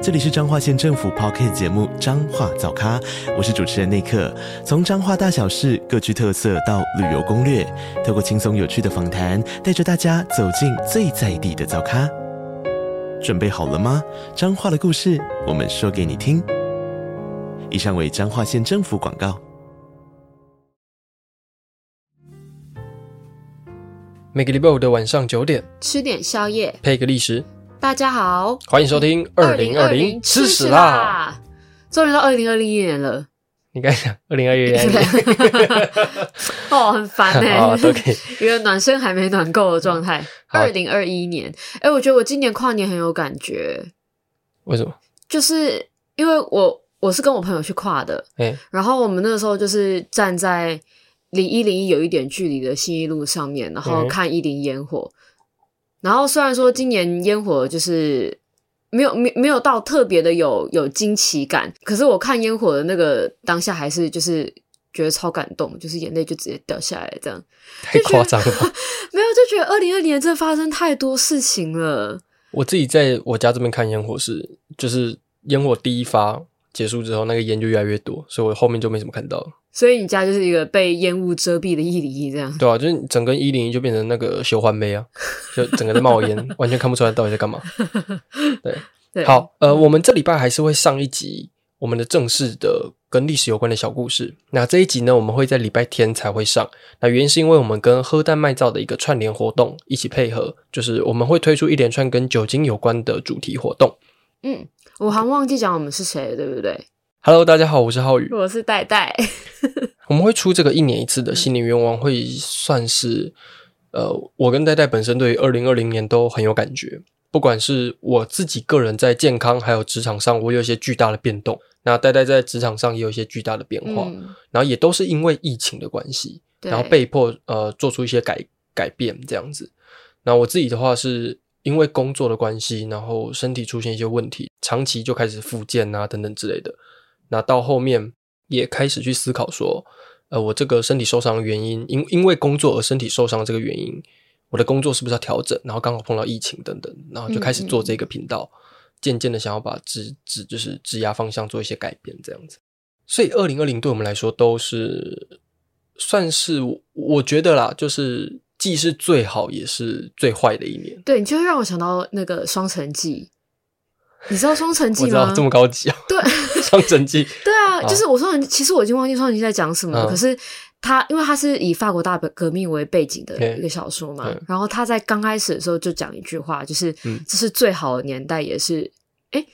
这里是彰化县政府 Podcast 节目《彰化早咖》，我是主持人内克。从彰化大小事各具特色到旅游攻略，透过轻松有趣的访谈，带着大家走进最在地的早咖。准备好了吗？彰化的故事，我们说给你听。以上为彰化县政府广告。每个礼拜五的晚上9点，吃点宵夜，配个历史。大家好，欢迎收听2020吃史啦！终于到2021年了。你刚才讲2021年哦，很烦欸哦，都可以，一个暖身还没暖够的状态。2021年，欸，我觉得我今年跨年很有感觉。为什么？就是因为我是跟我朋友去跨的，然后我们那个时候就是站在离101有一点距离的信义路上面，然后看101烟火。然后虽然说今年烟火就是没有到特别的有惊奇感，可是我看烟火的那个当下还是就是觉得超感动，就是眼泪就直接掉下来，这样太夸张了吧？没有，就觉得2020年真的发生太多事情了。我自己在我家这边看烟火是，就是烟火第一发结束之后，那个烟就越来越多，所以我后面就没什么看到了。所以你家就是一个被烟雾遮蔽的101这样。对啊，就是整个101就变成那个修环杯啊，就整个在冒烟，完全看不出来到底在干嘛。对，好，我们这礼拜还是会上一集我们的正式的跟历史有关的小故事。那这一集呢，我们会在礼拜天才会上。那原因是因为我们跟喝蛋卖造的一个串联活动一起配合，就是我们会推出一连串跟酒精有关的主题活动。嗯，我还忘记讲我们是谁了，对不对？Hello， 大家好，我是浩宇，我是戴戴。我们会出这个一年一次的新年愿望，会算是我跟戴戴本身对于2020年都很有感觉。不管是我自己个人在健康还有职场上，我有一些巨大的变动，那戴戴在职场上也有一些巨大的变化，然后也都是因为疫情的关系，然后被迫做出一些改变这样子。那我自己的话是因为工作的关系，然后身体出现一些问题，长期就开始复健啊等等之类的。那到后面也开始去思考说，我这个身体受伤的原因，因为工作而身体受伤这个原因，我的工作是不是要调整？然后刚好碰到疫情等等，然后就开始做这个频道，渐渐的想要把职涯方向做一些改变这样子。所以2020对我们来说都是算是我觉得啦，就是既是最好也是最坏的一年。对，你就让我想到那个双城记。你知道双城记吗？我知道，这么高级啊。对，双城记。对啊，就是我说，其实我已经忘记双城记在讲什么了，可是他因为他是以法国大革命为背景的一个小说嘛，然后他在刚开始的时候就讲一句话，就是这是最好的年代也是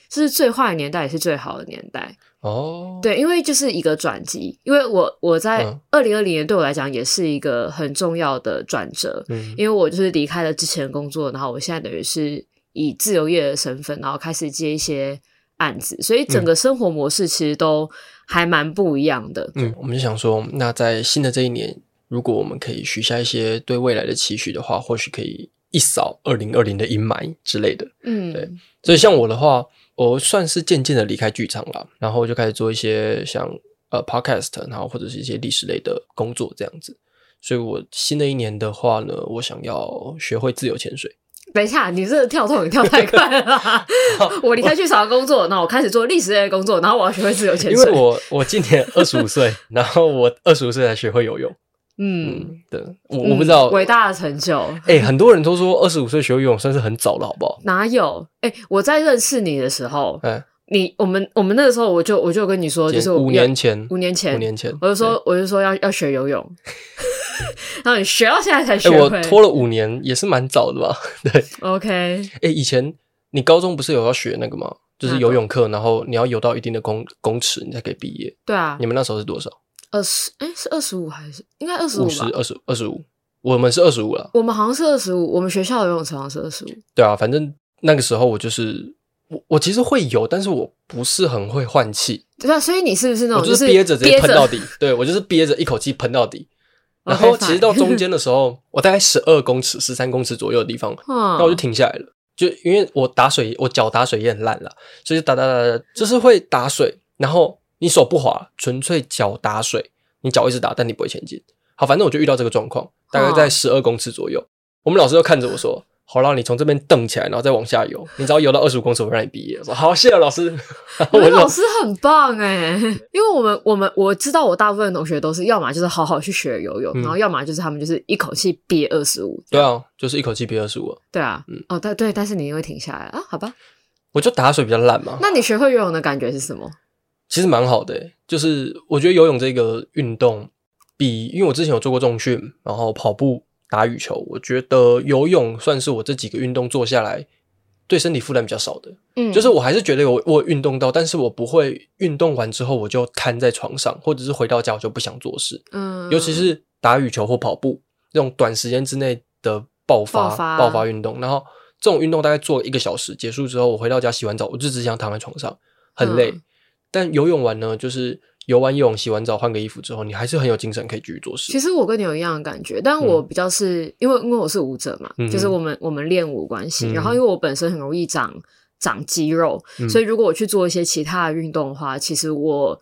这是最坏的年代也是最好的年代。哦，对，因为就是一个转机，因为我在2020年对我来讲也是一个很重要的转折，因为我就是离开了之前的工作，然后我现在等于是以自由业的身份，然后开始接一些案子，所以整个生活模式其实都还蛮不一样的。嗯，我们就想说，那在新的这一年，如果我们可以许下一些对未来的期许的话，或许可以一扫2020的阴霾之类的。嗯，对。所以像我的话，我算是渐渐的离开剧场了，然后就开始做一些像podcast， 然后或者是一些历史类的工作这样子。所以我新的一年的话呢，我想要学会自由潜水。等一下，你这个跳动你跳太快了啦我离开剧场工作，然后我开始做历史类的工作，然后我要学会自由潜水。因为我今年25岁然后我25岁才学会游泳。嗯，对，我不知道伟大的成就。很多人都说25岁学游泳算是很早了好不好？哪有？我在认识你的时候，我们那个时候我就跟你说，就是五年前我就说要学游泳然后你学到现在才学会。我拖了5年也是蛮早的吧？对 OK。 以前你高中不是有要学那个吗？就是游泳课，然后你要游到一定的公尺你才可以毕业。对啊，你们那时候是多少？是25还是应该25吧？ 20 25，我们是25啦。我们好像是25，我们学校的游泳池好像是25。对啊，反正那个时候我就是我其实会游，但是我不是很会换气。对啊，所以你是不是那种我就是憋着直接喷到底？对，我就是憋着一口气喷到底。然后其实到中间的时候我大概12公尺13公尺左右的地方，那我就停下来了，就因为我打水，我脚打水也很烂啦，所以就打就是会打水，然后你手不滑，纯粹脚打水，你脚一直打但你不会前进。好，反正我就遇到这个状况，大概在12公尺左右，我们老师就看着我说，好啦，你从这边蹬起来然后再往下游，你只要游到20公尺我让你毕业。我说好，谢谢老师。我们老师很棒欸，因为我知道我大部分的同学都是要嘛就是好好去学游泳，然后要嘛就是他们就是一口气憋25。对啊，就是一口气憋25啊。对啊，哦对，但是你会停下来啊？好吧，我就打水比较烂嘛。那你学会游泳的感觉是什么？其实蛮好的欸，就是我觉得游泳这个运动比，因为我之前有做过重训，然后跑步打羽球，我觉得游泳算是我这几个运动做下来对身体负担比较少的。就是我还是觉得我运动到，但是我不会运动完之后我就瘫在床上，或者是回到家我就不想做事。尤其是打羽球或跑步这种短时间之内的爆发运动，然后这种运动大概做1个小时结束之后，我回到家洗完澡我就只想躺在床上，很累。但游泳完呢，就是游完泳洗完澡换个衣服之后你还是很有精神可以继续做事。其实我跟你有一样的感觉，但我比较是因为我是舞者嘛，就是我们练舞关系，然后因为我本身很容易长肌肉，所以如果我去做一些其他的运动的话，其实我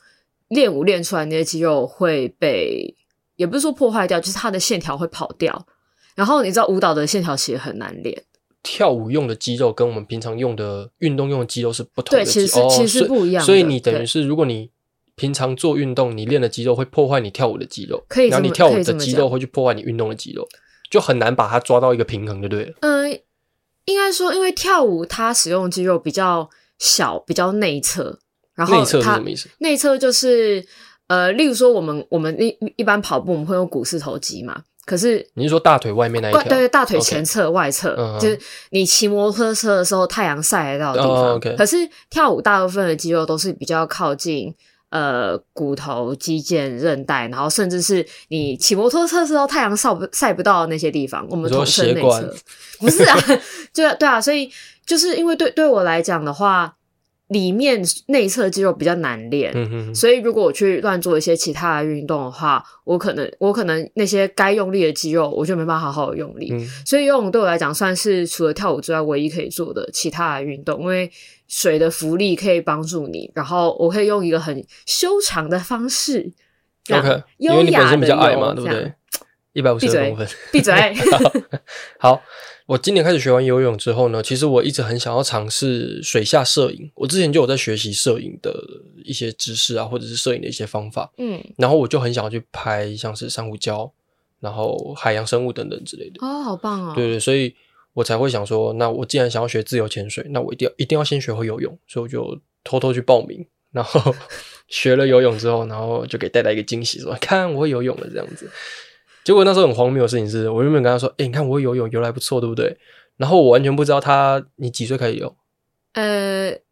练舞练出来那些肌肉会被，也不是说破坏掉，就是它的线条会跑掉，然后你知道舞蹈的线条其实很难练。跳舞用的肌肉跟我们平常用的运动用的肌肉是不同的。对，其实不一样的。所以你等于是，如果你平常做运动你练的肌肉会破坏你跳舞的肌肉，然后你跳舞的肌肉会去破坏你运动的肌肉，就很难把它抓到一个平衡就对了。应该说因为跳舞它使用肌肉比较小，比较内侧。然后内侧是什么意思？内侧就是例如说我们一般跑步我们会用股四头肌嘛，可是你是说大腿外面那一条？对，大腿前侧外侧，就是你骑摩托车的时候太阳晒得到的地方。可是跳舞大部分的肌肉都是比较靠近骨头、肌腱、韧带，然后甚至是你骑摩托车的时候太阳晒不到的那些地方，我们统称内侧。不是啊，对啊，所以就是因为对我来讲的话，里面内侧肌肉比较难练，所以如果我去乱做一些其他的运动的话，我可能那些该用力的肌肉我就没办法好好用力。所以游泳对我来讲算是除了跳舞之外唯一可以做的其他的运动，因为水的浮力可以帮助你，然后我可以用一个很修长的方式这样，因为你本身比较矮嘛，对不对？152公分。闭嘴好，我今年开始学完游泳之后呢，其实我一直很想要尝试水下摄影。我之前就有在学习摄影的一些知识啊，或者是摄影的一些方法。然后我就很想要去拍像是珊瑚礁，然后海洋生物等等之类的。哦，好棒哦。对，所以我才会想说，那我既然想要学自由潜水，那我一定要先学会游泳，所以我就偷偷去报名，然后学了游泳之后，然后就给带来一个惊喜，说看我会游泳了这样子。结果那时候很荒谬的事情是，我原本跟他说你看我会游泳，游得还不错对不对？然后我完全不知道他，你几岁开始游？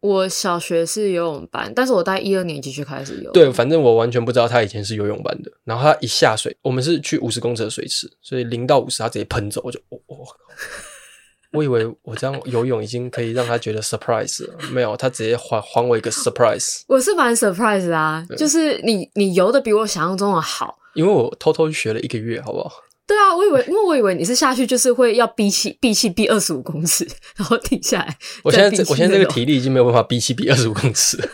我小学是游泳班，但是我大概1、2年级就开始游。对，反正我完全不知道他以前是游泳班的。然后他一下水，我们是去50公尺的水池，所以0到50他直接喷走，我就我以为我这样游泳已经可以让他觉得 surprise 了，没有，他直接还我一个 surprise。我是蛮 surprise 的啊，就是你游的比我想象中的好。因为我偷偷学了1个月，好不好？对啊，因为我以为你是下去就是会要闭气25公尺，然后停下来。我现在这个体力已经没有办法闭气闭25公尺了。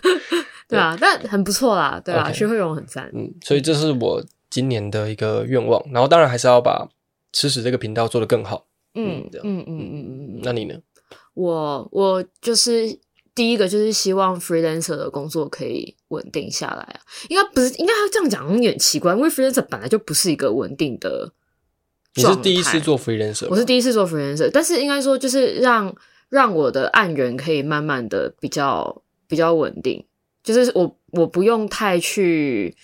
对啊，但很不错啦，对啊， okay， 学会游泳很赞。所以这是我今年的一个愿望，然后当然还是要把吃屎这个频道做得更好。那你呢？我就是第一个就是希望 freelancer 的工作可以稳定下来啊，应该这样讲有点奇怪，因为 freelancer 本来就不是一个稳定的状态。你是第一次做 freelancer？ 我是第一次做 freelancer， 但是应该说就是让我的案源可以慢慢的比较稳定，就是我不用太去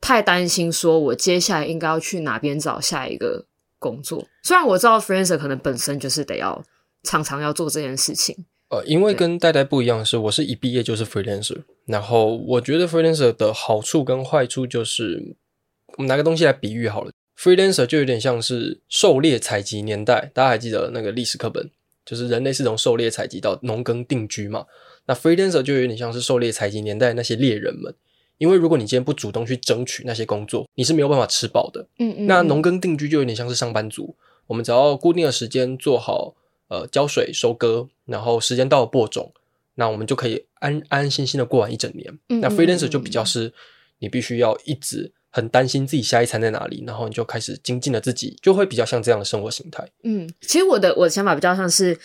太担心说我接下来应该要去哪边找下一个工作。虽然我知道 freelancer 可能本身就是得要常常要做这件事情。因为跟呆呆不一样的是，我是一毕业就是 freelancer， 然后我觉得 freelancer 的好处跟坏处就是，我们拿个东西来比喻好了 ，freelancer 就有点像是狩猎采集年代，大家还记得那个历史课本，就是人类是从狩猎采集到农耕定居嘛，那 freelancer 就有点像是狩猎采集年代那些猎人们，因为如果你今天不主动去争取那些工作，你是没有办法吃饱的。那农耕定居就有点像是上班族，我们只要固定的时间做好浇水收割，然后时间到了播种，那我们就可以安心的过完一整年。那 freelancer 就比较是你必须要一直很担心自己下一餐在哪里，然后你就开始精进了自己，就会比较像这样的生活形态。其实我的想法比较像是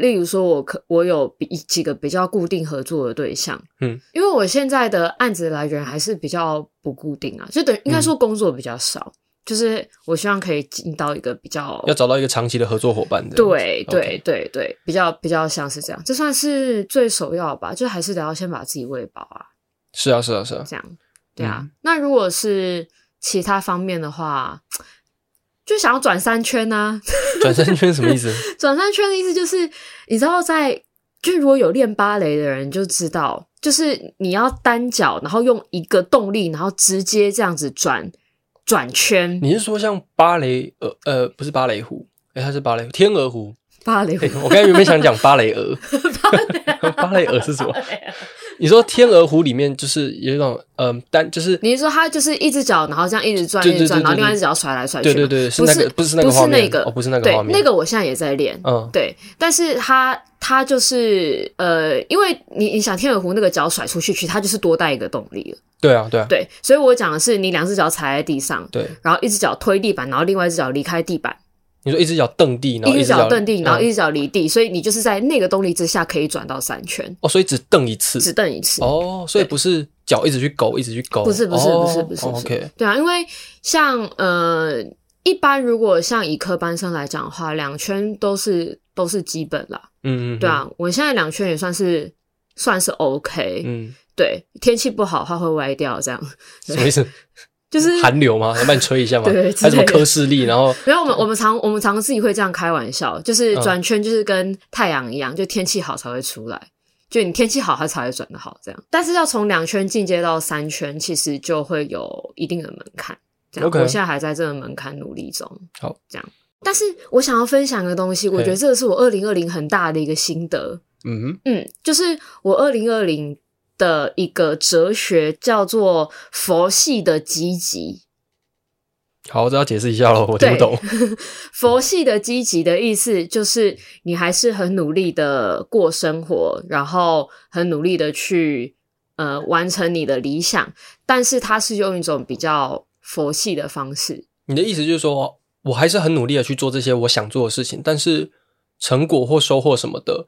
例如说我有几个比较固定合作的对象，因为我现在的案子来源还是比较不固定啊，就等于应该说工作比较少，就是我希望可以进到一个比较要找到一个长期的合作伙伴的。对，比较像是这样，这算是最首要吧，就还是得要先把自己喂饱啊。是啊，这样对啊。那如果是其他方面的话，就想要转三圈啊。转三圈什么意思？转三圈的意思就是你知道就如果有练芭蕾的人就知道，就是你要单脚然后用一个动力然后直接这样子转圈。你是说像芭蕾不是芭蕾虎，它是芭蕾天鹅湖。芭蕾虎、我刚才原本想讲芭蕾鹅。芭蕾鹅是什么？你说天鹅湖里面就是有一种就是你说它就是一只脚然后这样一直转一直转，然后另外一只脚甩来甩去。对，不是那个画面，不是那个画面。对，那个我现在也在练。对，但是它就是因为你想天鹅湖那个脚甩出去它就是多带一个动力了。对啊。对，所以我讲的是你两只脚踩在地上，对，然后一只脚推地板，然后另外一只脚离开地板。你说一只脚蹬地，然后一只脚离地，所以你就是在那个动力之下可以转到三圈。所以只蹬一次。所以不是脚一直去勾一直去勾。不是。OK。对啊，因为像一般如果像以科班生来讲的话，两圈都是基本啦。对啊，我现在两圈也算是 OK。对，天气不好的话会歪掉这样。什么意思？就是寒流吗？要帮你吹一下吗？对，还有什么科视力？然后没有，我们常自己会这样开玩笑，就是转圈就是跟太阳一样，就天气好才会出来，就你天气好它才会转得好这样。但是要从两圈进阶到三圈，其实就会有一定的门槛。这样， okay。 我现在还在这个门槛努力中。好，这样。但是我想要分享一个东西，我觉得这个是我2020很大的一个心得。就是我2020。的一个哲学叫做佛系的积极。好，我这要解释一下咯，我听不懂。佛系的积极的意思就是你还是很努力的过生活，然后很努力的去完成你的理想，但是它是用一种比较佛系的方式。你的意思就是说我还是很努力的去做这些我想做的事情，但是成果或收获什么的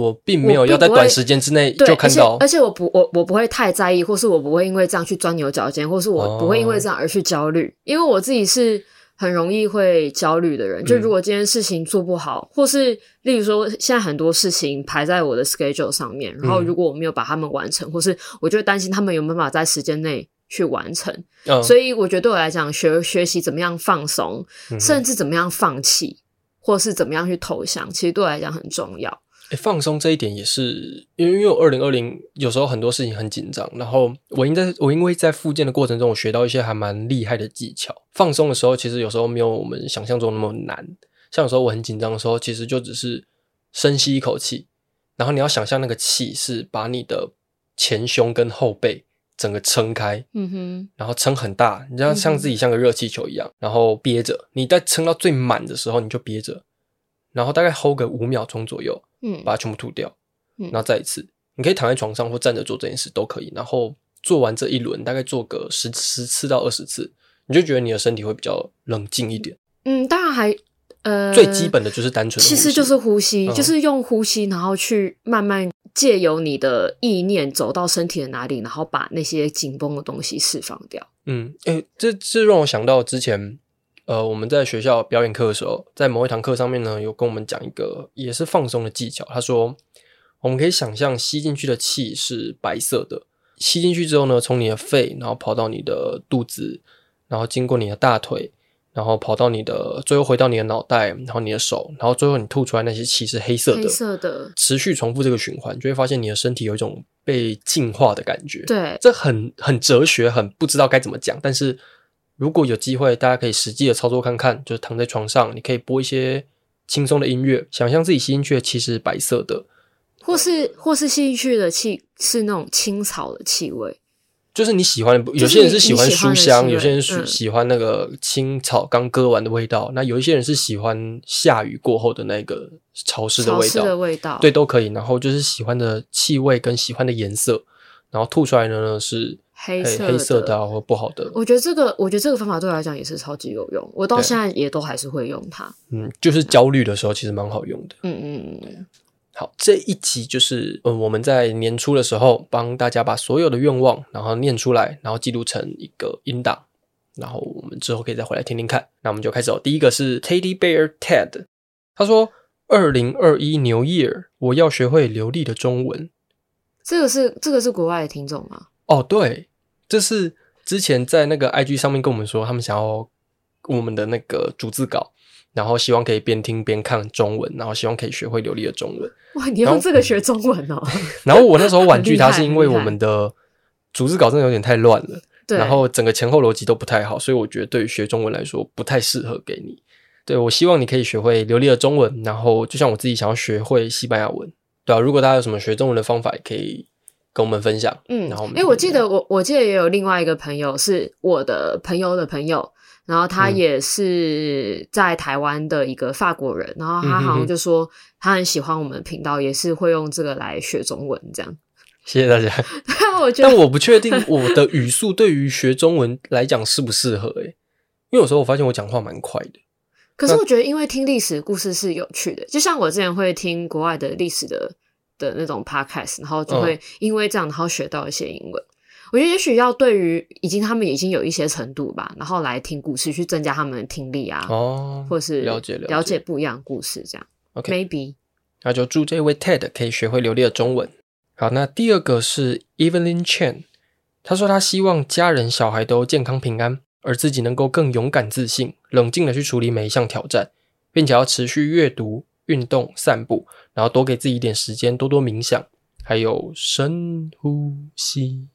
我并没有要在短时间之内就看到，而且我不会太在意，或是我不会因为这样去钻牛角尖，或是我不会因为这样而去焦虑，因为我自己是很容易会焦虑的人。就如果今天事情做不好，或是例如说现在很多事情排在我的 schedule 上面，然后如果我没有把它们完成，或是我就担心他们有没有办法在时间内去完成，所以我觉得对我来讲学习怎么样放松，甚至怎么样放弃，或是怎么样去投降，其实对我来讲很重要。放松这一点也是因为我2020有时候很多事情很紧张，然后我因为在复健的过程中我学到一些还蛮厉害的技巧。放松的时候其实有时候没有我们想象中那么难，像有时候我很紧张的时候其实就只是深吸一口气，然后你要想象那个气是把你的前胸跟后背整个撑开，然后撑很大，你像自己像个热气球一样，然后憋着，你在撑到最满的时候你就憋着，然后大概 hold 个5秒钟左右，把它全部吐掉，然后再一次。你可以躺在床上或站着做这件事都可以，然后做完这一轮大概做个10次到20次，你就觉得你的身体会比较冷静一点。当然还最基本的就是单纯的呼吸，其实就是呼吸，就是用呼吸然后去慢慢借由你的意念走到身体的哪里，然后把那些紧绷的东西释放掉。这让我想到之前我们在学校表演课的时候，在某一堂课上面呢，有跟我们讲一个也是放松的技巧。他说我们可以想象吸进去的气是白色的，吸进去之后呢，从你的肺然后跑到你的肚子，然后经过你的大腿，然后跑到你的最后回到你的脑袋，然后你的手，然后最后你吐出来那些气是黑色的。持续重复这个循环，就会发现你的身体有一种被净化的感觉。对，这很哲学，很不知道该怎么讲，但是如果有机会大家可以实际的操作看看，就是躺在床上你可以播一些轻松的音乐，想象自己吸进去的气是白色的，或是吸进去的气是那种青草的气味，就是你喜欢的，有些人是喜欢书香，有些人是喜欢那个青草刚割完的味道，那有一些人是喜欢下雨过后的那个潮湿的味道，对，都可以。然后就是喜欢的气味跟喜欢的颜色，然后吐出来的呢是黑色的、啊、或不好的。我觉得这个方法对我来讲也是超级有用，我到现在也都还是会用它。嗯，就是焦虑的时候其实蛮好用的。嗯。好，这一集就是我们在年初的时候帮大家把所有的愿望然后念出来，然后记录成一个音档，然后我们之后可以再回来听听看。那我们就开始哦，第一个是 TeddybearTed， 他说2021 New Year 我要学会流利的中文。这个是国外的听众吗？哦，对，这是之前在那个 IG 上面跟我们说他们想要我们的那个逐字稿，然后希望可以边听边看中文，然后希望可以学会流利的中文。哇，你用这个学中文哦。然后我那时候婉拒它是因为我们的逐字稿真的有点太乱了，然后整个前后逻辑都不太好，所以我觉得对于学中文来说不太适合给你。对，我希望你可以学会流利的中文，然后就像我自己想要学会西班牙文。对啊，如果大家有什么学中文的方法也可以跟我们分享。嗯，然后我记得也有另外一个朋友是我的朋友的朋友，然后他也是在台湾的一个法国人，然后他好像就说他很喜欢我们的频道，也是会用这个来学中文这样。谢谢大家。但我不确定我的语速对于学中文来讲适不适合欸，因为有时候我发现我讲话蛮快的。可是我觉得因为听历史故事是有趣的，就像我之前会听国外的历史的那种 podcast， 然后就会因为这样然后学到一些英文。我觉得也许要对于他们已经有一些程度吧，然后来听故事去增加他们的听力啊，哦，或是了解不一样的故事这样。Okay, maybe 那就祝这位 Ted 可以学会流利的中文。好，那第二个是 Evenlyne Chen， 他说他希望家人小孩都健康平安，而自己能够更勇敢自信，冷静的去处理每一项挑战，并且要持续阅读、运动、散步，然后多给自己一点时间，多多冥想，还有深呼吸。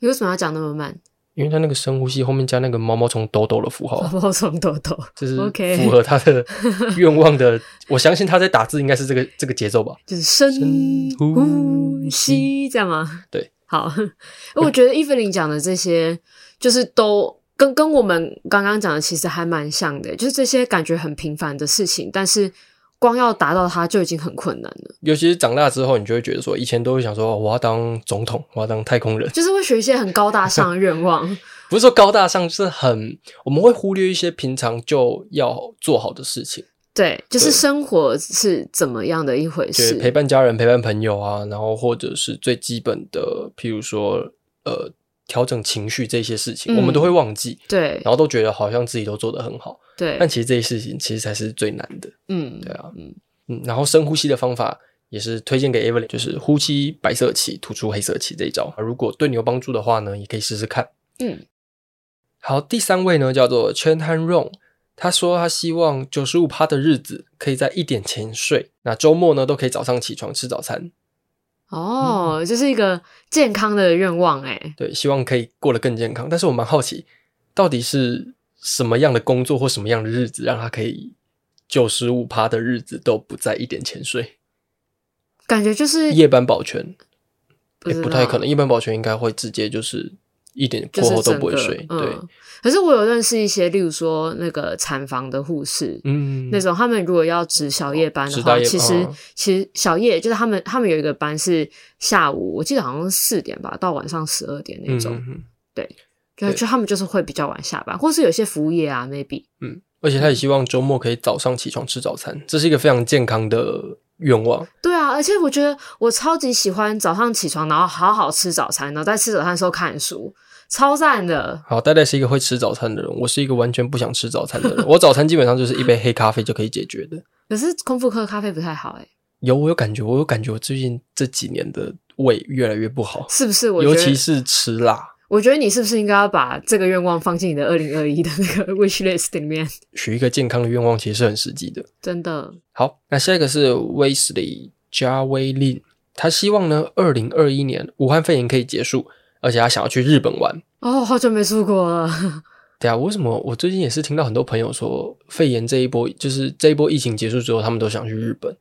你为什么要讲那么慢？因为他那个深呼吸后面加那个毛毛虫抖抖的符号。毛毛虫抖抖，这是符合他的愿望的。我相信他在打字应该是这个节奏吧，就是深呼吸这样吗？对，好。我觉得伊芙琳讲的这些就是都跟我们刚刚讲的其实还蛮像的，就是这些感觉很平凡的事情，但是光要达到它就已经很困难了。尤其是长大之后，你就会觉得说，以前都会想说我要当总统，我要当太空人，就是会学一些很高大上的愿望。不是说高大上，就是我们会忽略一些平常就要做好的事情。对，就是生活是怎么样的一回事，陪伴家人、陪伴朋友啊，然后或者是最基本的，譬如说调整情绪这些事情，我们都会忘记。对，然后都觉得好像自己都做得很好。对，但其实这些事情其实才是最难的。嗯，对啊。嗯，然后深呼吸的方法也是推荐给 Evelyn， 就是呼吸白色气，吐出黑色气这一招。如果对你有帮助的话呢，也可以试试看。嗯，好，第三位呢叫做 ChienHan_Rong， 他说他希望 95% 的日子可以在1点前睡，那周末呢都可以早上起床吃早餐。哦，这是一个健康的愿望欸。对，希望可以过得更健康。但是我蛮好奇到底是什么样的工作或什么样的日子让他可以 95% 的日子都不在1点前睡。感觉就是夜班保全不太可能，夜班保全应该会直接就是1点过后都不会睡。就是对。可是我有认识一些，例如说那个产房的护士，那种他们如果要值小夜班的话，其实小夜就是他们有一个班是下午，我记得好像4点吧，到晚上12点那种。对，就他们就是会比较晚下班，或是有些服务业啊 ，maybe。嗯，而且他也希望周末可以早上起床吃早餐，这是一个非常健康的愿望。对啊，而且我觉得我超级喜欢早上起床，然后好好吃早餐，然后在吃早餐的时候看书。超赞的。好，呆呆是一个会吃早餐的人，我是一个完全不想吃早餐的人。我早餐基本上就是一杯黑咖啡就可以解决的。可是空腹喝咖啡不太好欸。我有感觉我最近这几年的胃越来越不好。是不是？我觉得尤其是吃辣。我觉得你是不是应该要把这个愿望放进你的2021的那个 wish list 里面？许一个健康的愿望其实是很实际的。真的。好，那下一个是 Wesley 加威林，他希望呢2021年武汉肺炎可以结束，而且他想要去日本玩。哦，好久没出国了。对啊，为什么我最近也是听到很多朋友说肺炎这一波，就是这一波疫情结束之后他们都想去日本。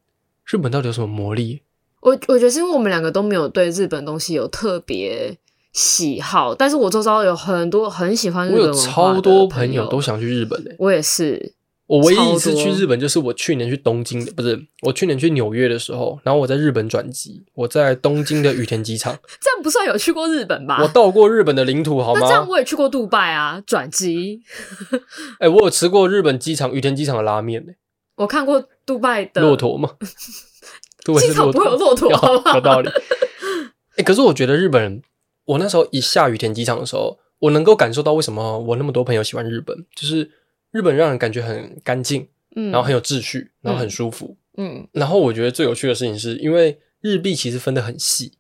日本到底有什么魔力？我觉得是因为我们两个都没有对日本东西有特别喜好，但是我周遭有很多很喜欢日本文化的朋友，我有超多朋友都想去日本、欸、我也是，我唯一一次去日本就是我去年去东京的，不是，我去年去纽约的时候，然后我在日本转机，我在东京的羽田机场这样不算有去过日本吧？我到过日本的领土好吗？那这样我也去过杜拜啊，转机、欸、我有吃过日本机场羽田机场的拉面、欸、我看过杜拜的骆驼吗？机场不会有骆驼好不好？有道理、欸、可是我觉得日本人，我那时候一下羽田机场的时候，我能够感受到为什么我那么多朋友喜欢日本，就是日本让人感觉很干净、嗯、然后很有秩序，然后很舒服、嗯嗯、然后我觉得最有趣的事情是，因为日币其实分得很细，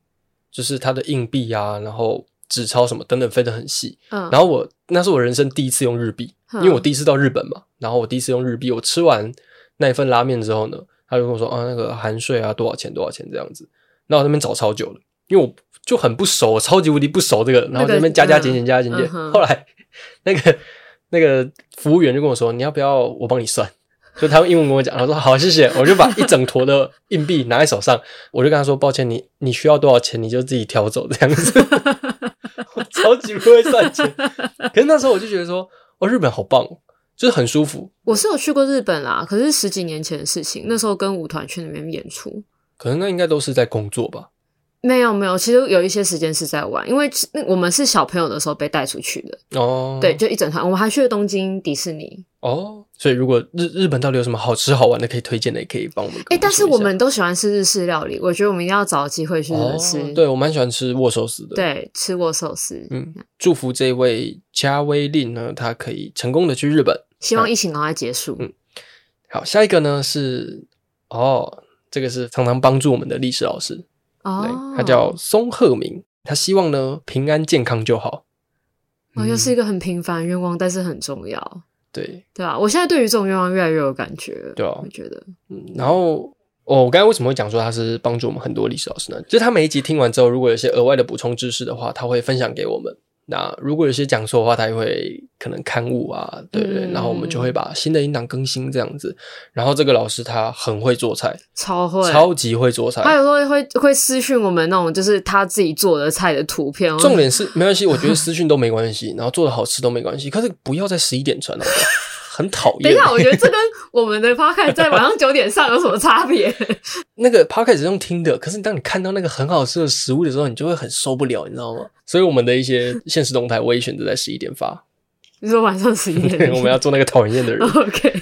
就是它的硬币啊，然后纸钞什么等等分得很细、嗯、然后我那是我人生第一次用日币、嗯、因为我第一次到日本嘛，然后我第一次用日币，我吃完那一份拉面之后呢，他就跟我说啊，那个含税啊多少钱多少钱这样子，然后我在那边找超久了，因为我就很不熟，我超级无敌不熟这个，然后在那边加加减减加加减减、嗯嗯、后来那个服务员就跟我说，你要不要我帮你算，所以他用英文跟我讲，然后说好谢谢，我就把一整坨的硬币拿在手上，我就跟他说抱歉，你需要多少钱你就自己挑走这样子我超级不会算钱，可是那时候我就觉得说哦，日本好棒哦，就是很舒服。我是有去过日本啦，可是十几年前的事情，那时候跟舞团去那边演出，可能那应该都是在工作吧？没有没有，其实有一些时间是在玩，因为我们是小朋友的时候被带出去的哦。对，就一整团，我们还去了东京迪士尼哦。所以如果日本到底有什么好吃好玩的可以推荐的，也可以帮我们。哎、欸，但是我们都喜欢吃日式料理，我觉得我们一定要找机会去日本吃。哦、对，我蛮喜欢吃握寿司的。对，吃握寿司。嗯，祝福这位嘉威令呢，他可以成功的去日本。希望疫情赶快结束。嗯，好，下一个呢是哦，这个是常常帮助我们的历史老师哦，对，他叫松鹤明，他希望呢平安健康就好。哦，又是一个很平凡的愿望，但是很重要。对，对啊，我现在对于这种愿望越来越有感觉。对啊，我觉得。嗯，然后我刚才为什么会讲说他是帮助我们很多历史老师呢？就是他每一集听完之后，如果有些额外的补充知识的话，他会分享给我们。那如果有些讲错的话，他也会可能刊物啊，对不对、嗯、然后我们就会把新的音档更新这样子。然后这个老师他很会做菜，超级会做菜，他有时候会私讯我们那种就是他自己做的菜的图片。重点是没关系，我觉得私讯都没关系然后做的好吃都没关系，可是不要在11点传，很讨厌。等一下，我觉得这跟我们的 podcast 在晚上9点上有什么差别那个 podcast 是用听的，可是当你看到那个很好吃的食物的时候，你就会很受不了，你知道吗？所以我们的一些限时动态我也选择在11点发。你说晚上11点我们要做那个讨厌的人OK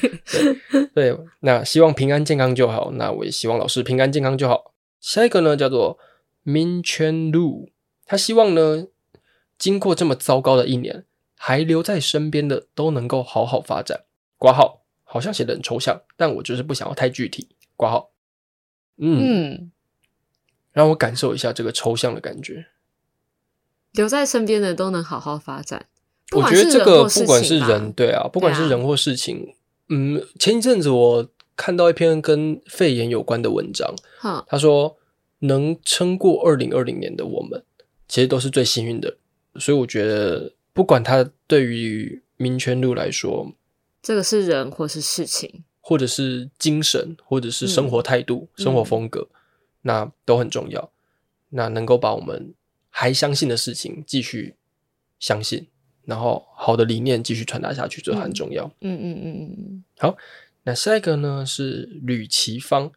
对，那希望平安健康就好，那我也希望老师平安健康就好。下一个呢叫做 Min Chen Lu， 他希望呢经过这么糟糕的一年，还留在身边的都能够好好发展。括号好像写得很抽象，但我就是不想要太具体。括号 嗯，让我感受一下这个抽象的感觉。留在身边的都能好好发展，我觉得这个不管是人，对啊，不管是人或事情、啊、嗯，前一阵子我看到一篇跟肺炎有关的文章，他说能撑过2020年的我们其实都是最幸运的，所以我觉得不管他对于民权路来说，这个是人或是事情或者是精神或者是生活态度、嗯、生活风格、嗯、那都很重要，那能够把我们还相信的事情继续相信，然后好的理念继续传达下去，这很重要。嗯嗯嗯嗯。好，那下一个呢是吕奇芳，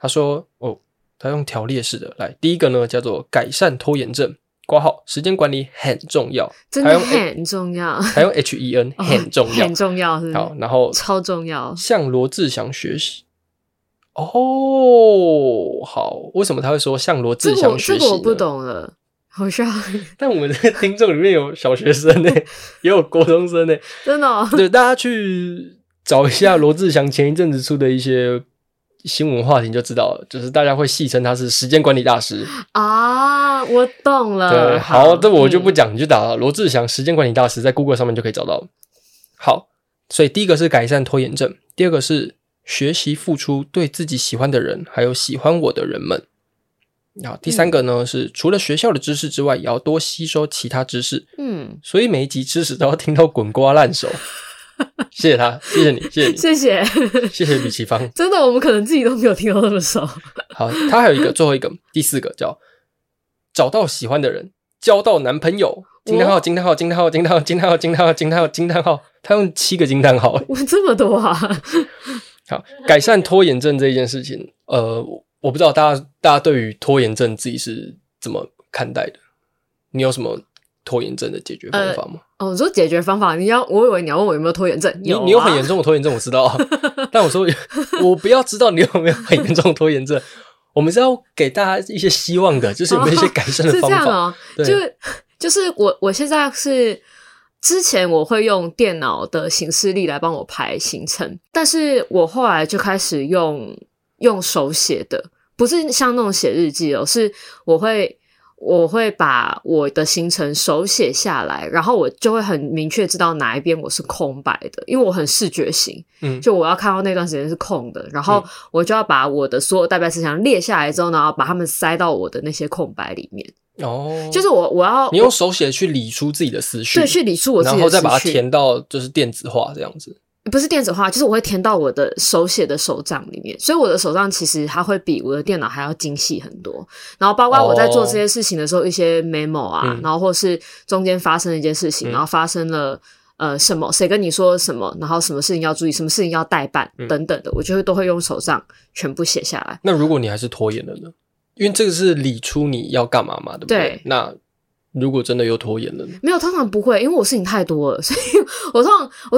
他说哦，他用条列式的来。第一个呢叫做改善拖延症，括号时间管理很重要，真的很重要，还用 HEN 很重要、哦、很重要， 是好，然后超重要，向罗志祥学习。哦，好，为什么他会说向罗志祥学习呢？这个我不懂了，好笑。但我们这个听众里面有小学生耶、欸、也有国中生耶、欸、真的哦。对，大家去找一下罗志祥前一阵子出的一些新闻话题就知道了，就是大家会戏称他是时间管理大师啊，我懂了。对，好，这我就不讲、嗯，你就打罗志祥时间管理大师，在 Google 上面就可以找到。好，所以第一个是改善拖延症，第二个是学习付出对自己喜欢的人，还有喜欢我的人们。好，第三个呢、嗯、是除了学校的知识之外，也要多吸收其他知识。嗯，所以每一集知识都要听到滚瓜烂熟。谢谢他，谢谢你，谢谢你，谢谢谢谢吕奇芳。真的，我们可能自己都没有听到那么熟。好，他还有一个，最后一个，第四个叫找到喜欢的人，交到男朋友。惊叹号惊叹号惊叹号惊叹号惊叹号惊叹号惊叹号惊叹号，他用7个惊叹号。我这么多啊！好，改善拖延症这一件事情，我不知道大家对于拖延症自己是怎么看待的？你有什么拖延症的解决方法吗？你说解决方法，我以为你要问我有没有拖延症。有啊，你有很严重的拖延症，我知道。但我说我不要知道你有没有很严重的拖延症。我们是要给大家一些希望的，就是有没有一些改善的方法。哦，是这样哦。就是我现在是之前我会用电脑的行事历来帮我排行程，但是我后来就开始用手写的，不是像那种写日记哦，是我会把我的行程手写下来，然后我就会很明确知道哪一边我是空白的，因为我很视觉型，就我要看到那段时间是空的，然后我就要把我的所有待办事项列下来之后，然后把它们塞到我的那些空白里面。哦，就是你用手写去理出自己的思绪，对，去理出我自己的思绪，然后再把它填到就是电子化这样子。不是电子化，就是我会填到我的手写的手账里面，所以我的手账其实它会比我的电脑还要精细很多。然后包括我在做这些事情的时候，一些 memo 啊，然后或是中间发生了一件事情，然后发生了什么，谁跟你说什么，然后什么事情要注意，什么事情要代办等等的，我就都会用手账全部写下来。那如果你还是拖延了呢？因为这个是理出你要干嘛嘛，对不对？对。那如果真的又拖延了呢？没有，通常不会，因为我事情太多了，所以我通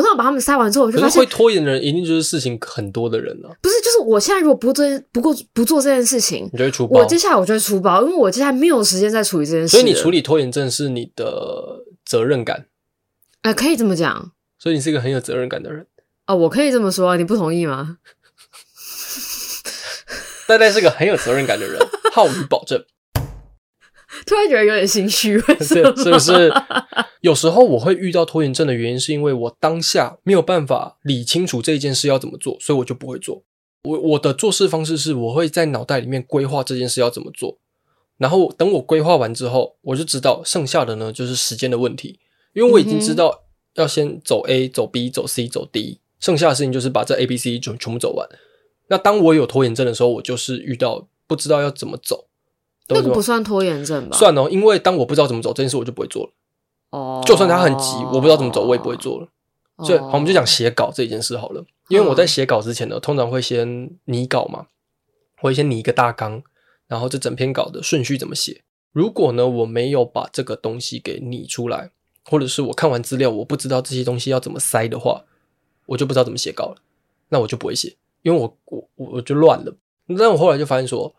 常把他们塞完之后，我就发现会拖延的人一定就是事情很多的人了。不是，就是我现在如果不做这件事情，你就会出包。我接下来就会出包，因为我接下来没有时间再处理这件事。所以你处理拖延症是你的责任感，可以这么讲。所以你是一个很有责任感的人啊，我可以这么说，你不同意吗？呆呆是个很有责任感的人，好于保证。突然觉得有点心虚，是不是？有时候我会遇到拖延症的原因，是因为我当下没有办法理清楚这件事要怎么做，所以我就不会做。我的做事方式是，我会在脑袋里面规划这件事要怎么做，然后等我规划完之后，我就知道剩下的呢就是时间的问题，因为我已经知道要先走 A 走 B 走 C 走 D， 剩下的事情就是把这 ABC 全部走完。那当我有拖延症的时候，我就是遇到不知道要怎么走。那个不算拖延症吧？算哦，因为当我不知道怎么走这件事，我就不会做了。哦，就算它很急，我不知道怎么走，我也不会做了。所以，好，我们就讲写稿这件事好了。因为我在写稿之前呢，通常会先拟稿嘛，我会先拟一个大纲，然后这整篇稿的顺序怎么写。如果呢，我没有把这个东西给拟出来，或者是我看完资料，我不知道这些东西要怎么塞的话，我就不知道怎么写稿了。那我就不会写，因为我就乱了。但我后来就发现说，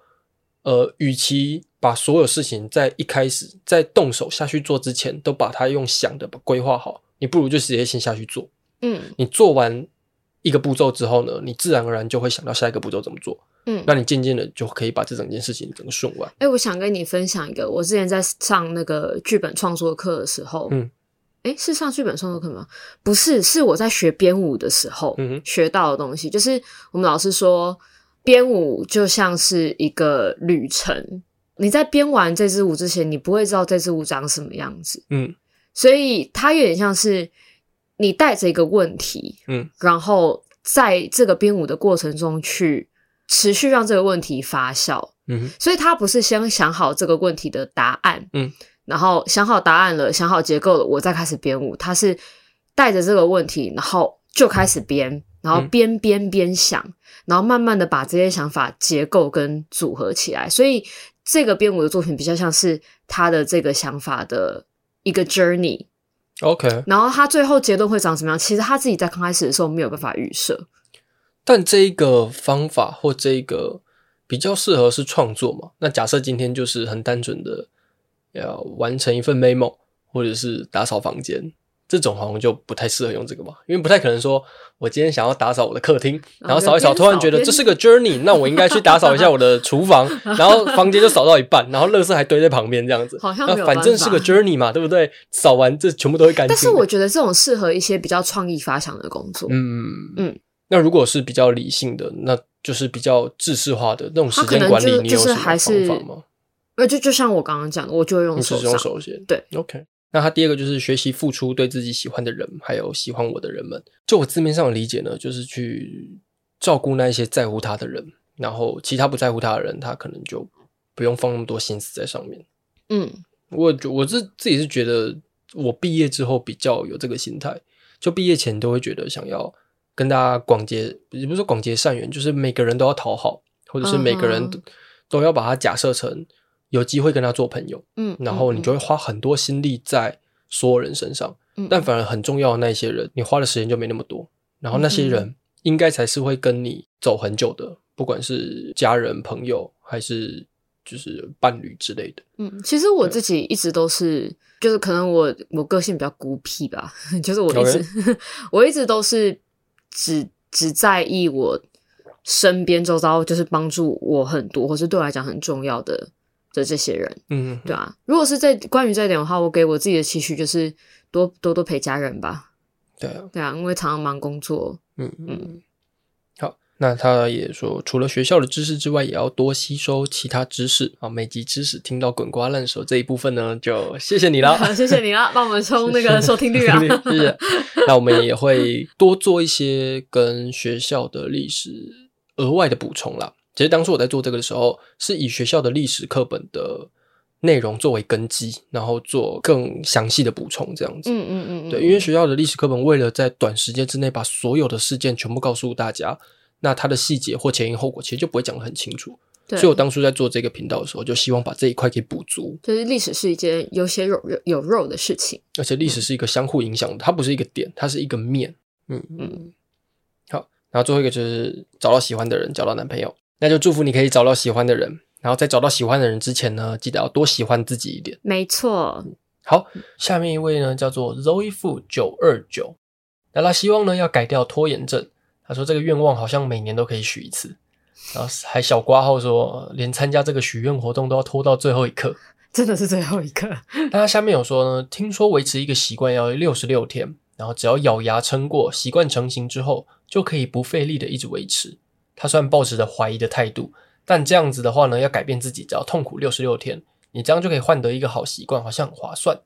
与其把所有事情在一开始在动手下去做之前都把它用想的规划好，你不如就直接先下去做。你做完一个步骤之后呢，你自然而然就会想到下一个步骤怎么做。那你渐渐的就可以把这整件事情整个顺完。我想跟你分享一个，我之前在上那个剧本创作课的时候，是上剧本创作课吗？不是，是我在学编舞的时候学到的东西，就是我们老师说，编舞就像是一个旅程，你在编完这支舞之前，你不会知道这支舞长什么样子，所以它有点像是你带着一个问题，然后在这个编舞的过程中去持续让这个问题发酵，所以它不是先想好这个问题的答案，然后想好答案了，想好结构了，我再开始编舞，它是带着这个问题，然后就开始编。然后边想，然后慢慢的把这些想法结构跟组合起来，所以这个编舞的作品比较像是他的这个想法的一个 journey。OK， 然后他最后结论会长什么样，其实他自己在刚开始的时候没有办法预设。但这一个方法或这一个比较适合是创作嘛？那假设今天就是很单纯的要完成一份 memo， 或者是打扫房间。这种好像就不太适合用这个吧，因为不太可能说我今天想要打扫我的客厅，然后扫一扫突然觉得这是个 journey， 那我应该去打扫一下我的厨房，然后房间就扫到一半，然后垃圾还堆在旁边这样子，好像没有办法，反正是个 journey 嘛，对不对？扫完这全部都会干净。但是我觉得这种适合一些比较创意发想的工作。那如果是比较理性的，那就是比较制式化的那种时间管理，你有什么方法吗？就像我刚刚讲的，我就会用手写。对 ，OK。那他第二个就是学习付出对自己喜欢的人，还有喜欢我的人们。就我字面上的理解呢，就是去照顾那些在乎他的人，然后其他不在乎他的人，他可能就不用放那么多心思在上面。我自己是觉得我毕业之后比较有这个心态，就毕业前都会觉得想要跟大家广结，也不是说广结善缘，就是每个人都要讨好，或者是每个人都要把他假设成有机会跟他做朋友，嗯，然后你就会花很多心力在所有人身上，嗯，但反而很重要的那些人，你花的时间就没那么多，然后那些人应该才是会跟你走很久的，不管是家人、朋友还是就是伴侣之类的。嗯，其实我自己一直都是，就是可能我个性比较孤僻吧，就是我一直、okay. 我一直都是只在意我身边周遭就是帮助我很多或是对我来讲很重要的这些人，嗯，对啊。如果是在关于这一点的话，我给我自己的期许就是多陪家人吧。对啊，对啊，因为常常忙工作，嗯嗯。好，那他也说，除了学校的知识之外，也要多吸收其他知识啊。每集知识听到滚瓜烂熟这一部分呢，就谢谢你啦，谢谢你啦，帮我们冲那个收听率啊，谢谢。那我们也会多做一些跟学校的历史额外的补充啦。其实当初我在做这个的时候，是以学校的历史课本的内容作为根基，然后做更详细的补充这样子。嗯嗯嗯，对，因为学校的历史课本为了在短时间之内把所有的事件全部告诉大家，那它的细节或前因后果其实就不会讲得很清楚。所以我当初在做这个频道的时候，就希望把这一块给补足。就是历史是一件有血有肉的事情，而且历史是一个相互影响的，它不是一个点，它是一个面。嗯嗯。好，然后最后一个就是找到喜欢的人，找到男朋友。那就祝福你可以找到喜欢的人，然后在找到喜欢的人之前呢，记得要多喜欢自己一点。没错。好，下面一位呢叫做 zooey_food_929， 那他希望呢要改掉拖延症。他说这个愿望好像每年都可以许一次，然后还小括号说连参加这个许愿活动都要拖到最后一刻，真的是最后一刻。但他下面有说呢，听说维持一个习惯要66天，然后只要咬牙撑过，习惯成型之后就可以不费力的一直维持。他虽然抱持着怀疑的态度，但这样子的话呢，要改变自己只要痛苦66天，你这样就可以换得一个好习惯，好像很划算。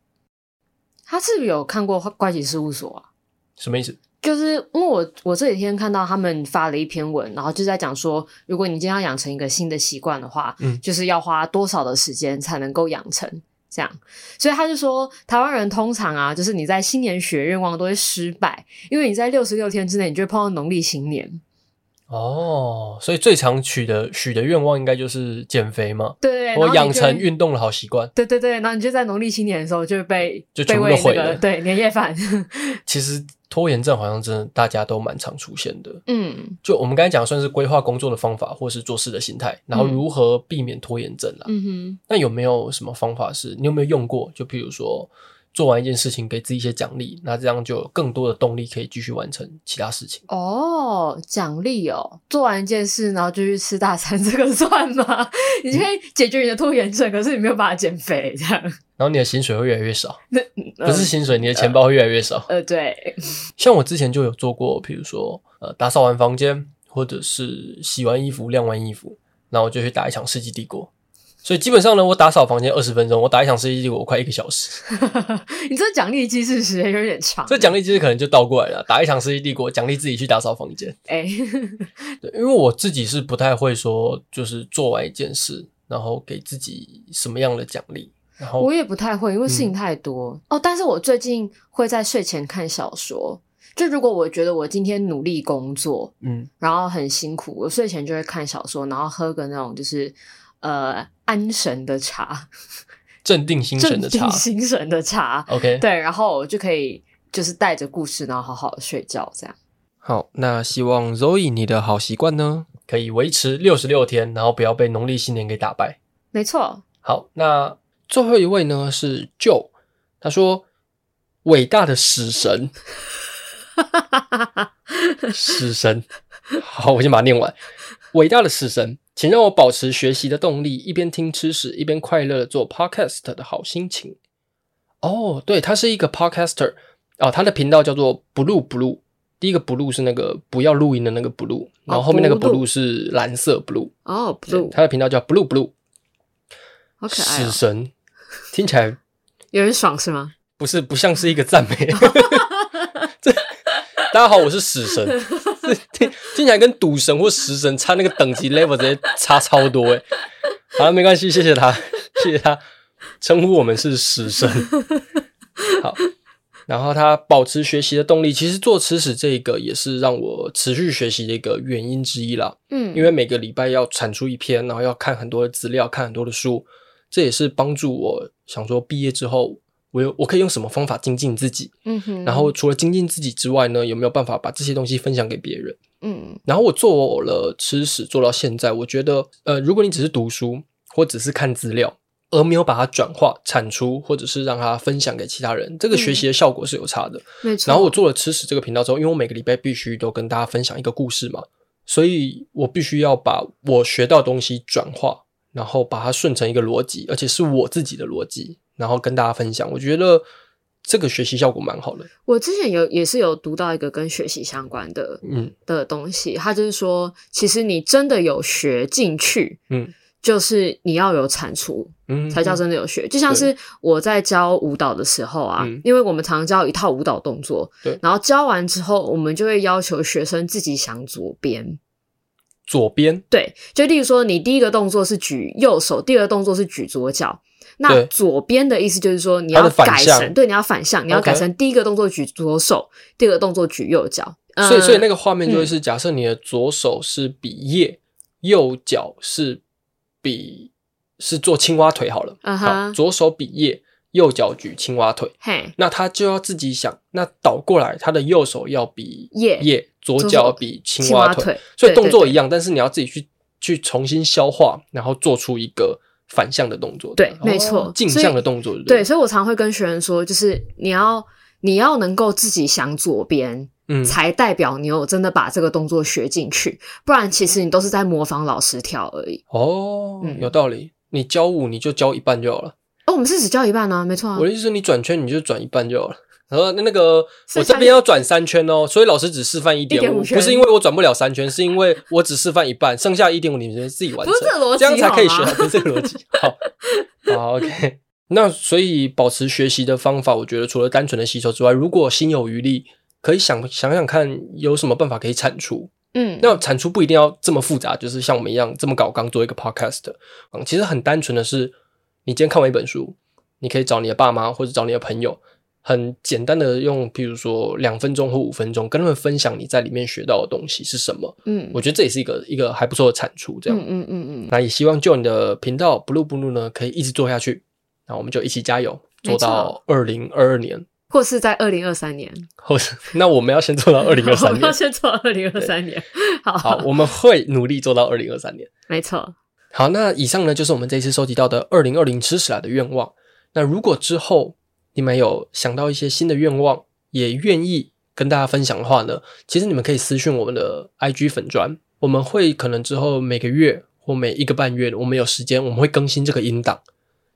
他是不是有看过会计事务所啊？什么意思？就是因为我这几天看到他们发了一篇文，然后就在讲说，如果你今天要养成一个新的习惯的话，嗯，就是要花多少的时间才能够养成这样。所以他就说台湾人通常啊，就是你在新年许愿望都会失败，因为你在66天之内你就会碰到农历新年。哦，所以最常许的愿望应该就是减肥嘛，对，我养成运动的好习惯，对对对，然后你就在农历新年的时候就被喂那个对年夜饭。其实拖延症好像真的大家都蛮常出现的，嗯，就我们刚才讲算是规划工作的方法或是做事的心态，然后如何避免拖延症啦。嗯哼，那有没有什么方法是你有没有用过？就比如说做完一件事情给自己一些奖励，那这样就有更多的动力可以继续完成其他事情。哦，奖励哦，做完一件事然后就去吃大餐，这个算吗？你就可以解决你的拖延症，可是你没有办法减肥这样，然后你的薪水会越来越少，不是薪水，你的钱包会越来越少。对，像我之前就有做过，比如说打扫完房间或者是洗完衣服晾完衣服，然后就去打一场世纪帝国。所以基本上呢，我打扫房间20分钟，我打一场世纪帝国我快一个小时。你这奖励机制时间有点长。这奖励机制可能就倒过来了，打一场世纪帝国奖励自己去打扫房间。对，因为我自己是不太会说就是做完一件事然后给自己什么样的奖励。然后我也不太会，因为事情太多。哦，但是我最近会在睡前看小说。就如果我觉得我今天努力工作，嗯，然后很辛苦，我睡前就会看小说，然后喝个那种就是安神的茶，镇定心神的茶，镇定心神的茶。OK， 对，然后我就可以就是带着故事，然后好好的睡觉，这样。好，那希望 Zoe 你的好习惯呢，可以维持66天，然后不要被农历新年给打败。没错。好，那最后一位呢是 Joe， 他说：“伟大的死神。”死神，好，我先把它念完。伟大的死神，请让我保持学习的动力，一边听吃史一边快乐的做 podcast 的好心情。哦，对，他是一个 podcaster 哦，他的频道叫做 blue blue， 第一个 blue 是那个不要录音的那个 blue， 然后后面那个 blue 是蓝色 blue。哦 blue， 他的频道叫 blue blue， 好可爱。死神听起来有人爽是吗？不是，不像是一个赞美。大家好，我是死神。听起来跟赌神或食神差那个等级 level 直接差超多耶。好了，没关系，谢谢他，谢谢他。称呼我们是屎神。好，然后他保持学习的动力，其实做吃屎这个也是让我持续学习的一个原因之一啦。嗯，因为每个礼拜要产出一篇，然后要看很多的资料，看很多的书，这也是帮助我想说毕业之后我可以用什么方法精进自己。嗯哼，然后除了精进自己之外呢，有没有办法把这些东西分享给别人。嗯，然后我做了吃屎做到现在，我觉得如果你只是读书或只是看资料而没有把它转化产出或者是让它分享给其他人，这个学习的效果是有差的。嗯，然后我做了吃屎这个频道之后，因为我每个礼拜必须都跟大家分享一个故事嘛，所以我必须要把我学到的东西转化，然后把它顺成一个逻辑，而且是我自己的逻辑，然后跟大家分享。我觉得这个学习效果蛮好的。我之前也是有读到一个跟学习相关的东西，它就是说其实你真的有学进去，嗯，就是你要有产出，嗯，才叫真的有学。就像是我在教舞蹈的时候啊，因为我们常教一套舞蹈动作，对，然后教完之后我们就会要求学生自己想左边，对，就例如说你第一个动作是举右手，第二个动作是举左脚，那左边的意思就是说你要改成，对，你要反向，你要改成第一个动作举左手，第二个动作举右脚。所以那个画面就会是，假设你的左手是比耶，右脚是做青蛙腿好了，好，左手比耶，右脚举青蛙腿，那他就要自己想，那倒过来他的右手要比耶，左脚比青蛙腿，所以动作一样，但是你要自己去重新消化，然后做出一个反向的动作。对，没错，镜像的动作。对，所以我常会跟学员说，就是你要能够自己想左边，才代表你有真的把这个动作学进去，不然其实你都是在模仿老师跳而已。哦，有道理。你教舞你就教一半就好了。哦，我们是只教一半啊，没错啊。我的意思是你转圈你就转一半就好了。然后那个我这边要转3圈哦，所以老师只示范 1.5 圈，不是因为我转不了3圈，是因为我只示范一半，剩下 1.5 你们自己完成。不是这个逻辑，这样才可以学，不是这个逻辑。好 OK。 那所以保持学习的方法，我觉得除了单纯的吸收之外，如果心有余力可以想看有什么办法可以产出。嗯，那产出不一定要这么复杂，就是像我们一样这么搞刚做一个 podcast。其实很单纯的是，你今天看完一本书，你可以找你的爸妈或者找你的朋友，很简单的用比如说2分钟或5分钟跟他们分享你在里面学到的东西是什么。嗯，我觉得这也是一个还不错的产出，这样。那也希望就你的频道 blue blue 呢可以一直做下去，那我们就一起加油做到2022年，或是在2023年，或是那我们要先做到2023年。我们要先做到2023年。好，我们会努力做到2023年，没错。好，那以上呢就是我们这一次收集到的2020吃屎啦的愿望。那如果之后你们有想到一些新的愿望也愿意跟大家分享的话呢，其实你们可以私讯我们的 IG 粉专，我们会可能之后每个月或每一个半月我们有时间我们会更新这个音档，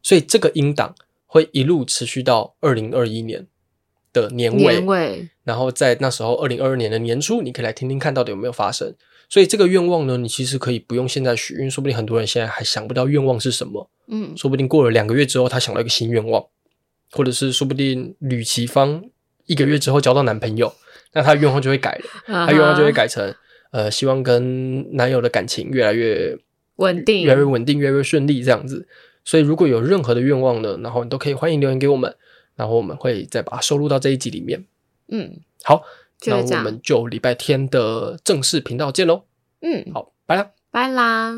所以这个音档会一路持续到2021年的年尾，然后在那时候2022年的年初你可以来听听看到底有没有发生。所以这个愿望呢，你其实可以不用现在许，因为说不定很多人现在还想不到愿望是什么。嗯，说不定过了2个月之后他想到一个新愿望，或者是说不定吕奇芳1个月之后交到男朋友，那他愿望就会改了。他愿望就会改成希望跟男友的感情越来越稳定，越来越稳定，越来越顺利，这样子。所以如果有任何的愿望呢，然后你都可以欢迎留言给我们，然后我们会再把它收录到这一集里面。嗯，好，那我们就礼拜天的正式频道见咯。嗯，好，拜啦拜啦。